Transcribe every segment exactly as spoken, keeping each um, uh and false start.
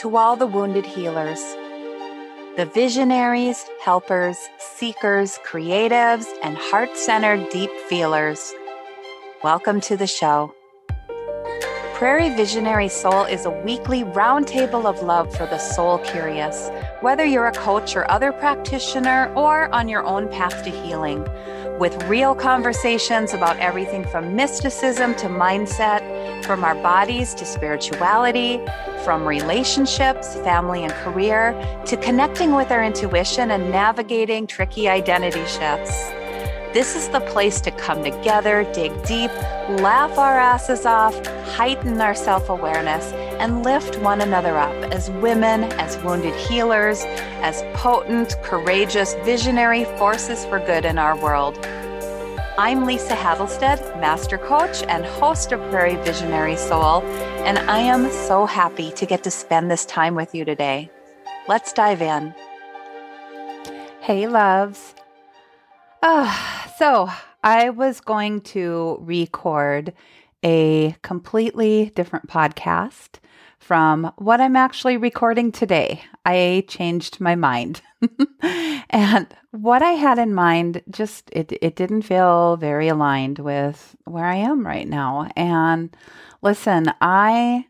to all the wounded healers, the visionaries, helpers, seekers, creatives, and heart-centered deep feelers. Welcome to the show. Prairie Visionary Soul is a weekly roundtable of love for the soul curious. Whether you're a coach or other practitioner or on your own path to healing, with real conversations about everything from mysticism to mindset, from our bodies to spirituality, from relationships, family and career, to connecting with our intuition and navigating tricky identity shifts. This is the place to come together, dig deep, laugh our asses off, heighten our self-awareness, and lift one another up as women, as wounded healers, as potent, courageous, visionary forces for good in our world. I'm Lisa Hatlestad, Master Coach and host of Prairie Visionary Soul, and I am so happy to get to spend this time with you today. Let's dive in. Hey, loves. Oh, so I was going to record a completely different podcast from what I'm actually recording today. I changed my mind. And what I had in mind, just it, it didn't feel very aligned with where I am right now. And listen, I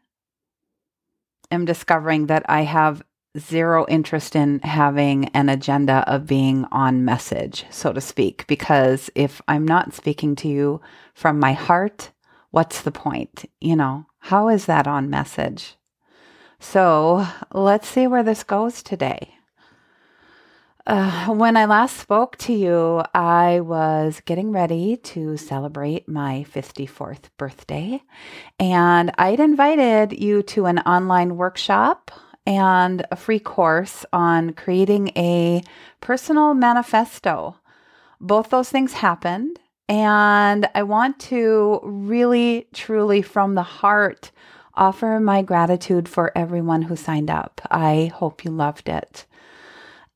am discovering that I have zero interest in having an agenda of being on message, so to speak, because if I'm not speaking to you from my heart, what's the point? You know, how is that on message? So let's see where this goes today. Uh, when I last spoke to you, I was getting ready to celebrate my fifty-fourth birthday, and I'd invited you to an online workshop and a free course on creating a personal manifesto. Both those things happened, and I want to really, truly, from the heart, offer my gratitude for everyone who signed up. I hope you loved it.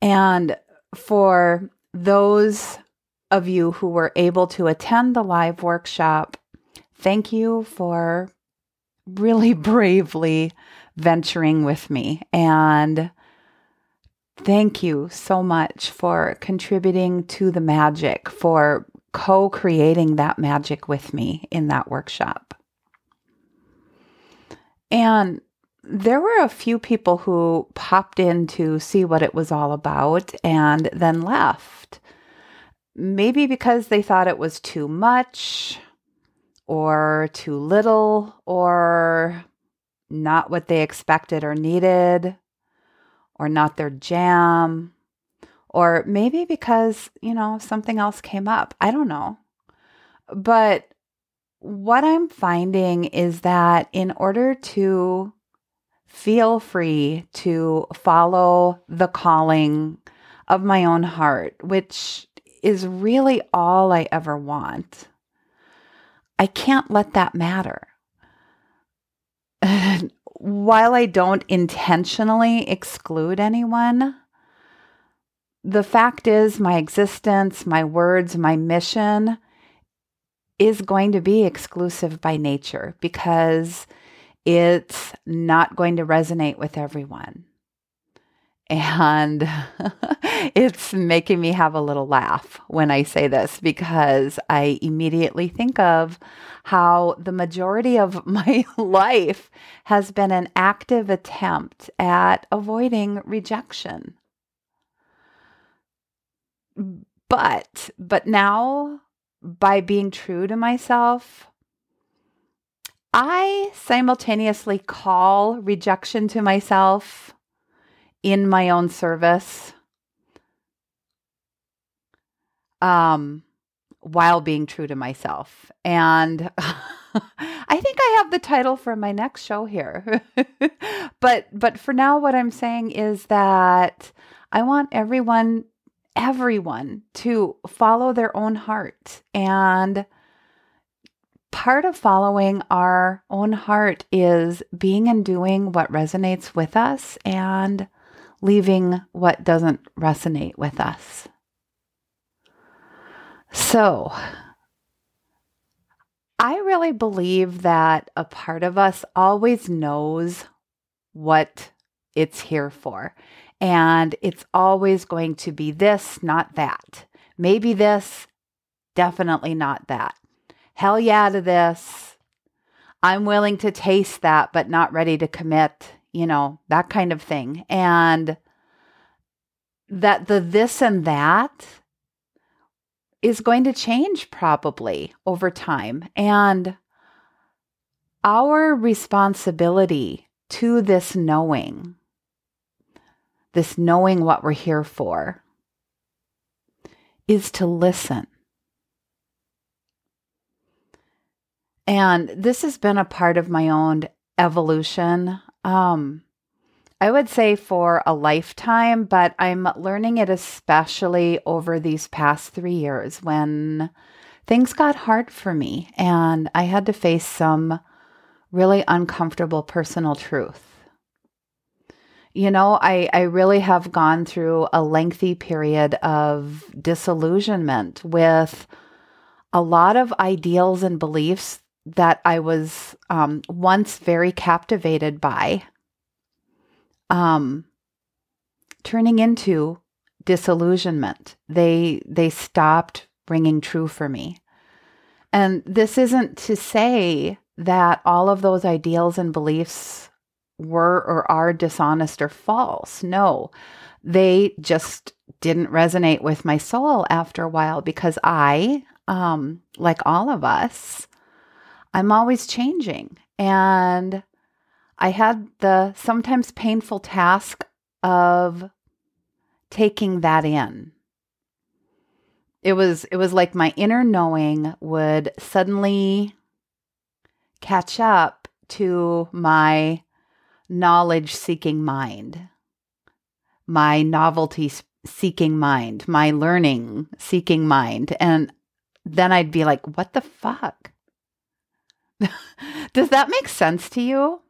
And for those of you who were able to attend the live workshop, thank you for really bravely venturing with me. And thank you so much for contributing to the magic, for co-creating that magic with me in that workshop. And there were a few people who popped in to see what it was all about and then left. Maybe because they thought it was too much or too little or not what they expected or needed, or not their jam, or maybe because, you know, something else came up. I don't know. But what I'm finding is that in order to feel free to follow the calling of my own heart, which is really all I ever want, I can't let that matter. While I don't intentionally exclude anyone, the fact is my existence, my words, my mission is going to be exclusive by nature because it's not going to resonate with everyone. And it's making me have a little laugh when I say this because I immediately think of how the majority of my life has been an active attempt at avoiding rejection. But, but now, by being true to myself, I simultaneously call rejection to myself in my own service, um, while being true to myself. And I think I have the title for my next show here. But but for now, what I'm saying is that I want everyone, everyone to follow their own heart. And part of following our own heart is being and doing what resonates with us and leaving what doesn't resonate with us. So, I really believe that a part of us always knows what it's here for. And it's always going to be this, not that. Maybe this, definitely not that. Hell yeah to this. I'm willing to taste that, but not ready to commit, you know, that kind of thing. And that the this and that is going to change probably over time. And our responsibility to this knowing, this knowing what we're here for, is to listen. And this has been a part of my own evolution. Um, I would say for a lifetime, but I'm learning it especially over these past three years when things got hard for me and I had to face some really uncomfortable personal truth. You know, I, I really have gone through a lengthy period of disillusionment with a lot of ideals and beliefs that I was um, once very captivated by, um, turning into disillusionment. They they stopped ringing true for me. And this isn't to say that all of those ideals and beliefs were or are dishonest or false. No, they just didn't resonate with my soul after a while because I, um, like all of us, I'm always changing. And I had the sometimes painful task of taking that in. It was, it was like my inner knowing would suddenly catch up to my knowledge-seeking mind, my novelty-seeking mind, my learning-seeking mind. And then I'd be like, what the fuck? Does that make sense to you?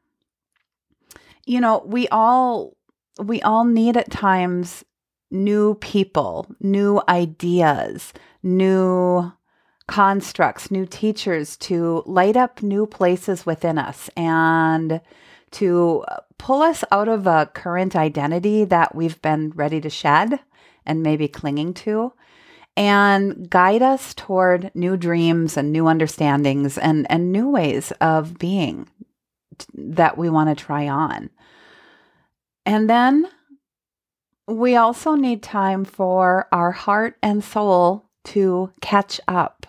You know, we all we all need at times new people, new ideas, new constructs, new teachers to light up new places within us and to pull us out of a current identity that we've been ready to shed and maybe clinging to, and guide us toward new dreams and new understandings and, and new ways of being that we want to try on. And then we also need time for our heart and soul to catch up.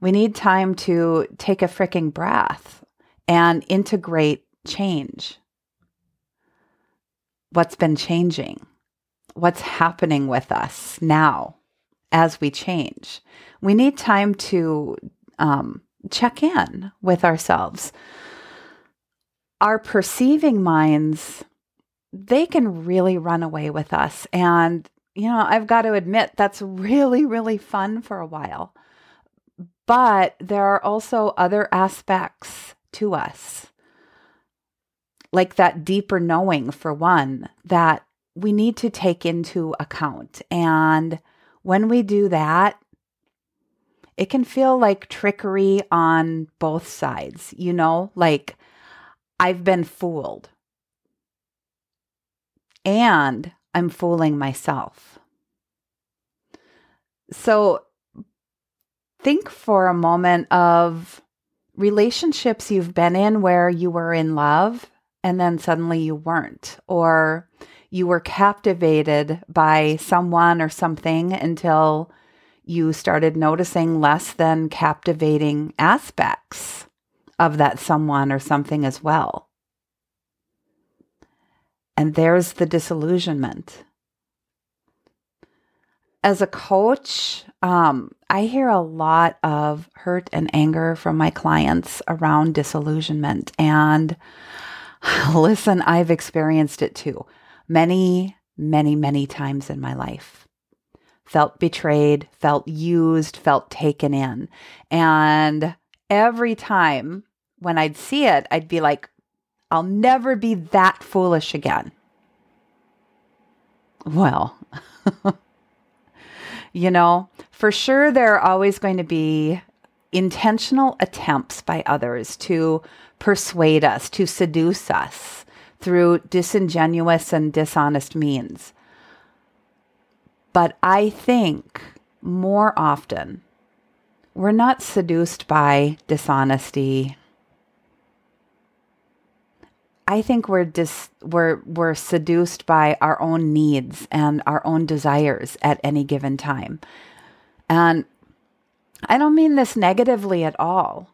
We need time to take a freaking breath and integrate change. What's been changing? What's happening with us now as we change? We need time to um, check in with ourselves. Our perceiving minds, they can really run away with us. And, you know, I've got to admit, that's really, really fun for a while. But there are also other aspects to us, like that deeper knowing, for one, that we need to take into account. And when we do that, it can feel like trickery on both sides, you know, like I've been fooled and I'm fooling myself. So think for a moment of relationships you've been in where you were in love and then suddenly you weren't, or you were captivated by someone or something until you started noticing less than captivating aspects of that someone or something as well. And there's the disillusionment. As a coach, um, I hear a lot of hurt and anger from my clients around disillusionment. And listen, I've experienced it too. Many, many, many times in my life. Felt betrayed, felt used, felt taken in. And every time when I'd see it, I'd be like, I'll never be that foolish again. Well, you know, for sure there are always going to be intentional attempts by others to persuade us, to seduce us, through disingenuous and dishonest means. But I think more often we're not seduced by dishonesty. I think we're dis- we're we're seduced by our own needs and our own desires at any given time. And I don't mean this negatively at all.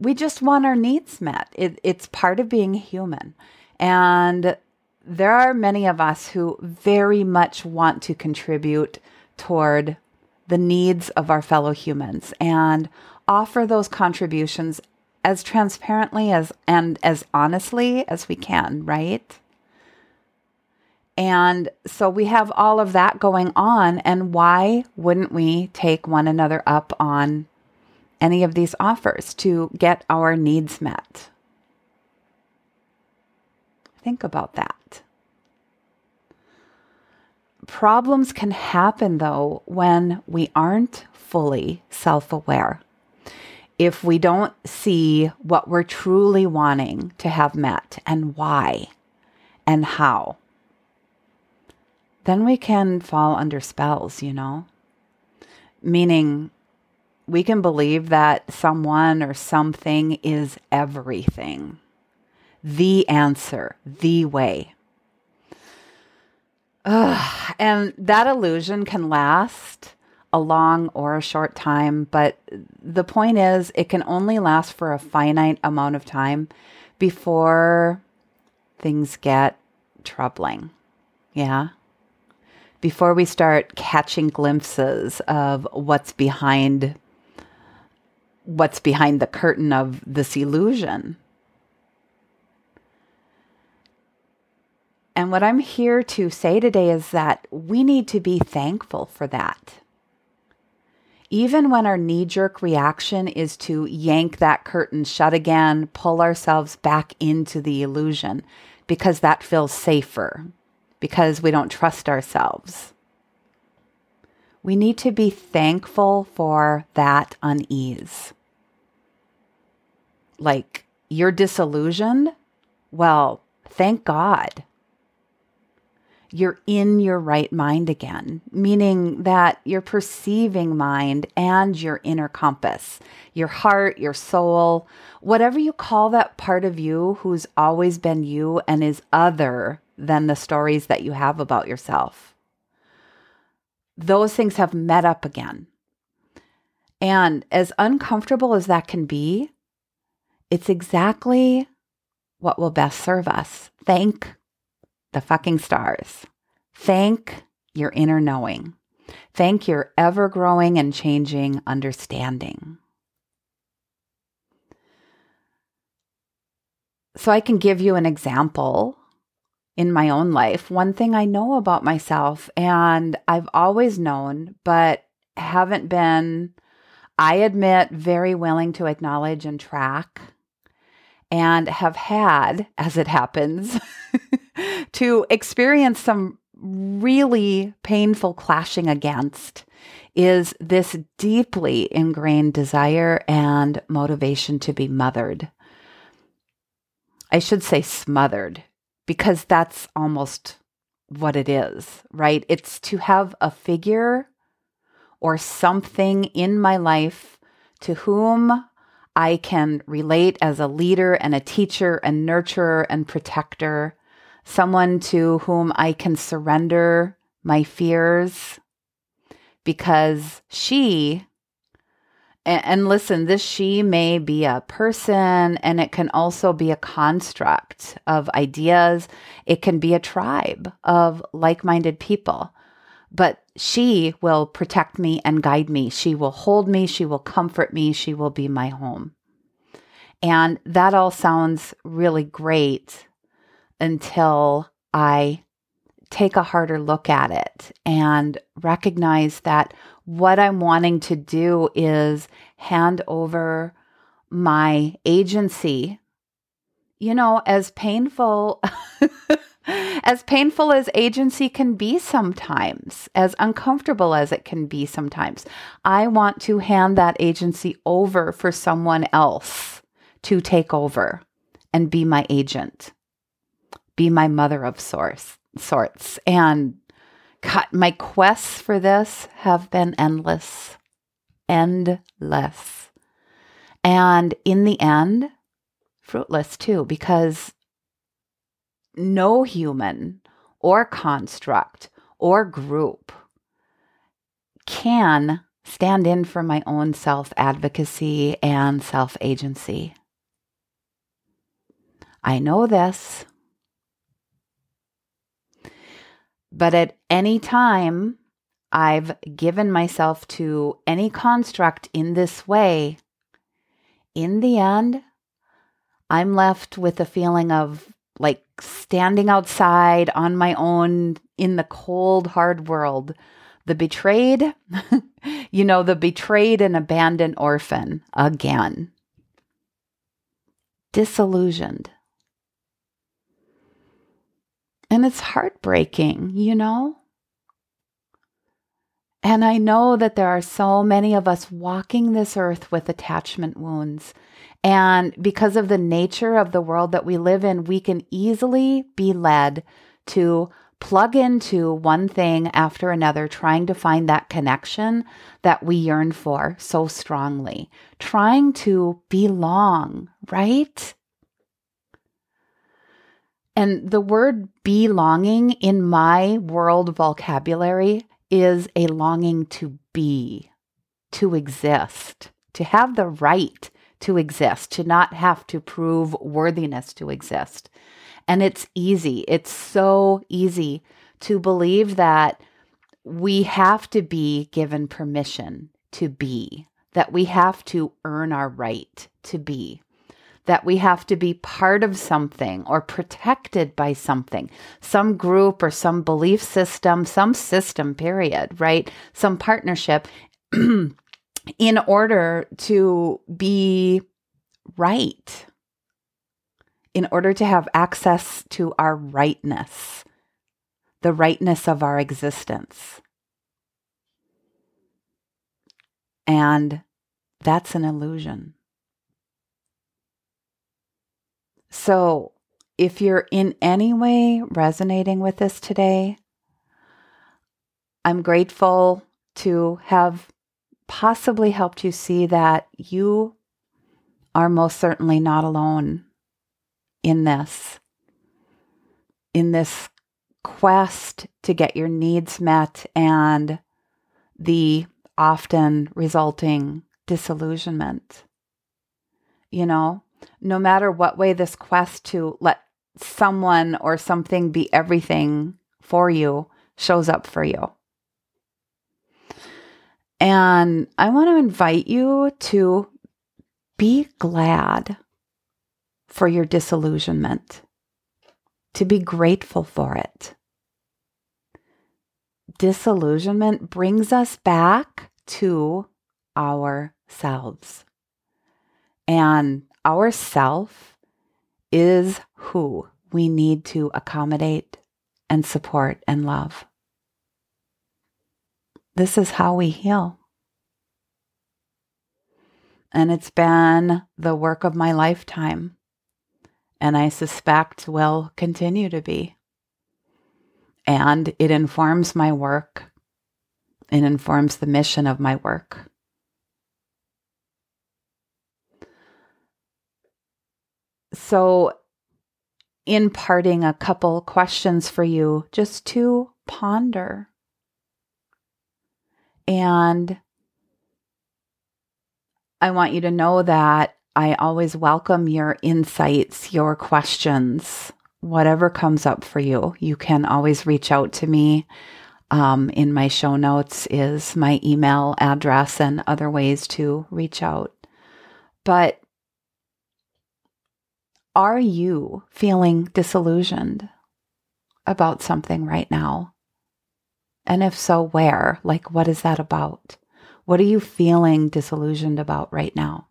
We just want our needs met. It, it's part of being human. And there are many of us who very much want to contribute toward the needs of our fellow humans and offer those contributions as transparently as and as honestly as we can, right? And so we have all of that going on, and why wouldn't we take one another up on any of these offers to get our needs met? Think about that. Problems can happen, though, when we aren't fully self-aware. If we don't see what we're truly wanting to have met and why and how, then we can fall under spells, you know? Meaning we can believe that someone or something is everything, the answer, the way. Ugh, and that illusion can last a long or a short time, but the point is it can only last for a finite amount of time before things get troubling. Yeah? Before we start catching glimpses of what's behind what's behind the curtain of this illusion. And what I'm here to say today is that we need to be thankful for that. Even when our knee-jerk reaction is to yank that curtain shut again, pull ourselves back into the illusion, because that feels safer, because we don't trust ourselves. We need to be thankful for that unease. Like, you're disillusioned? Well, thank God. You're in your right mind again, meaning that your perceiving mind and your inner compass, your heart, your soul, whatever you call that part of you who's always been you and is other than the stories that you have about yourself. Those things have met up again. And as uncomfortable as that can be, it's exactly what will best serve us. Thank God. The fucking stars. Thank your inner knowing. Thank your ever-growing and changing understanding. So I can give you an example in my own life. One thing I know about myself, and I've always known, but haven't been, I admit, very willing to acknowledge and track, and have had, as it happens, to experience some really painful clashing against, is this deeply ingrained desire and motivation to be mothered. I should say smothered, because that's almost what it is, right? It's to have a figure or something in my life to whom I can relate as a leader and a teacher and nurturer and protector, someone to whom I can surrender my fears, because she, and, and listen, this she may be a person, and it can also be a construct of ideas. It can be a tribe of like-minded people, but she will protect me and guide me. She will hold me. She will comfort me. She will be my home. And that all sounds really great until I take a harder look at it and recognize that what I'm wanting to do is hand over my agency. You know, as painful... As painful as agency can be sometimes, as uncomfortable as it can be sometimes, I want to hand that agency over for someone else to take over and be my agent, be my mother of source, sorts. And God, my quests for this have been endless, endless. And in the end, fruitless too, because no human or construct or group can stand in for my own self-advocacy and self-agency. I know this. But at any time I've given myself to any construct in this way, in the end, I'm left with a feeling of like standing outside on my own in the cold, hard world. The betrayed, you know, the betrayed and abandoned orphan again. Disillusioned. And it's heartbreaking, you know? And I know that there are so many of us walking this earth with attachment wounds. And because of the nature of the world that we live in, we can easily be led to plug into one thing after another, trying to find that connection that we yearn for so strongly, trying to belong, right? And the word belonging in my world vocabulary is a longing to be, to exist, to have the right to exist, to not have to prove worthiness to exist. And it's easy. It's so easy to believe that we have to be given permission to be, that we have to earn our right to be, that we have to be part of something or protected by something, some group or some belief system, some system, period, right? Some partnership in order to be right, in order to have access to our rightness, the rightness of our existence. And that's an illusion. So if you're in any way resonating with this today, I'm grateful to have possibly helped you see that you are most certainly not alone in this, in this quest to get your needs met and the often resulting disillusionment. You know, no matter what way this quest to let someone or something be everything for you shows up for you. And I want to invite you to be glad for your disillusionment, to be grateful for it. Disillusionment brings us back to ourselves. And ourself is who we need to accommodate and support and love. This is how we heal. And it's been the work of my lifetime. And I suspect will continue to be. And it informs my work. It informs the mission of my work. So, in parting, a couple questions for you just to ponder and I want you to know that I always welcome your insights, your questions, whatever comes up for you. You can always reach out to me. Um, in my show notes is my email address and other ways to reach out. But are you feeling disillusioned about something right now? And if so, where? Like, what is that about? What are you feeling disillusioned about right now?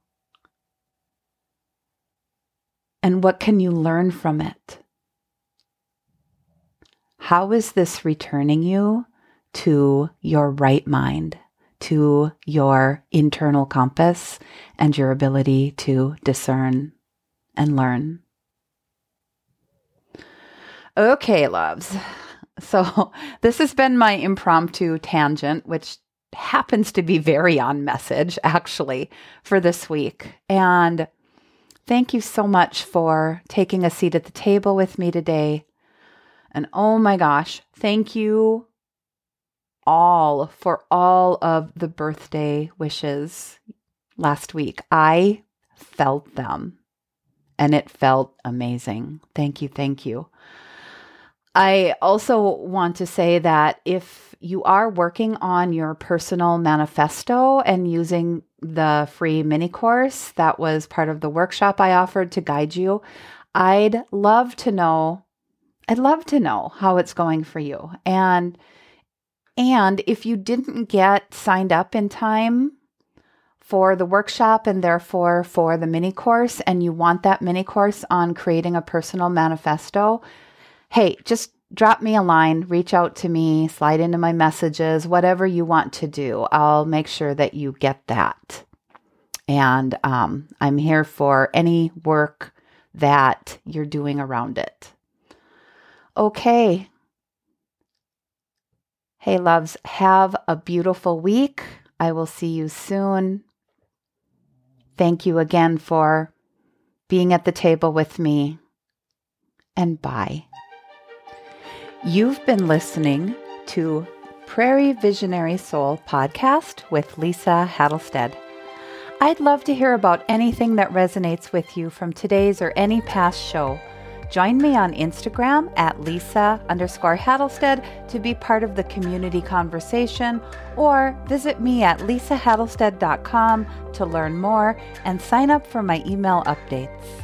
And what can you learn from it? How is this returning you to your right mind, to your internal compass, and your ability to discern and learn? Okay, loves. So this has been my impromptu tangent, which happens to be very on message, actually, for this week. And thank you so much for taking a seat at the table with me today. And oh my gosh, thank you all for all of the birthday wishes last week. I felt them and it felt amazing. Thank you. Thank you. I also want to say that if you are working on your personal manifesto and using the free mini course that was part of the workshop I offered to guide you, I'd love to know, I'd love to know how it's going for you. And and if you didn't get signed up in time for the workshop and therefore for the mini course, and you want that mini course on creating a personal manifesto, hey, just drop me a line, reach out to me, slide into my messages, whatever you want to do. I'll make sure that you get that. And um, I'm here for any work that you're doing around it. Okay. Hey, loves, have a beautiful week. I will see you soon. Thank you again for being at the table with me. And bye. You've been listening to Prairie Visionary Soul podcast with Lisa Hatlestad. I'd love to hear about anything that resonates with you from today's or any past show. Join me on Instagram at Lisa underscore Hatlestad to be part of the community conversation, or visit me at lisa hatlestad dot com to learn more and sign up for my email updates.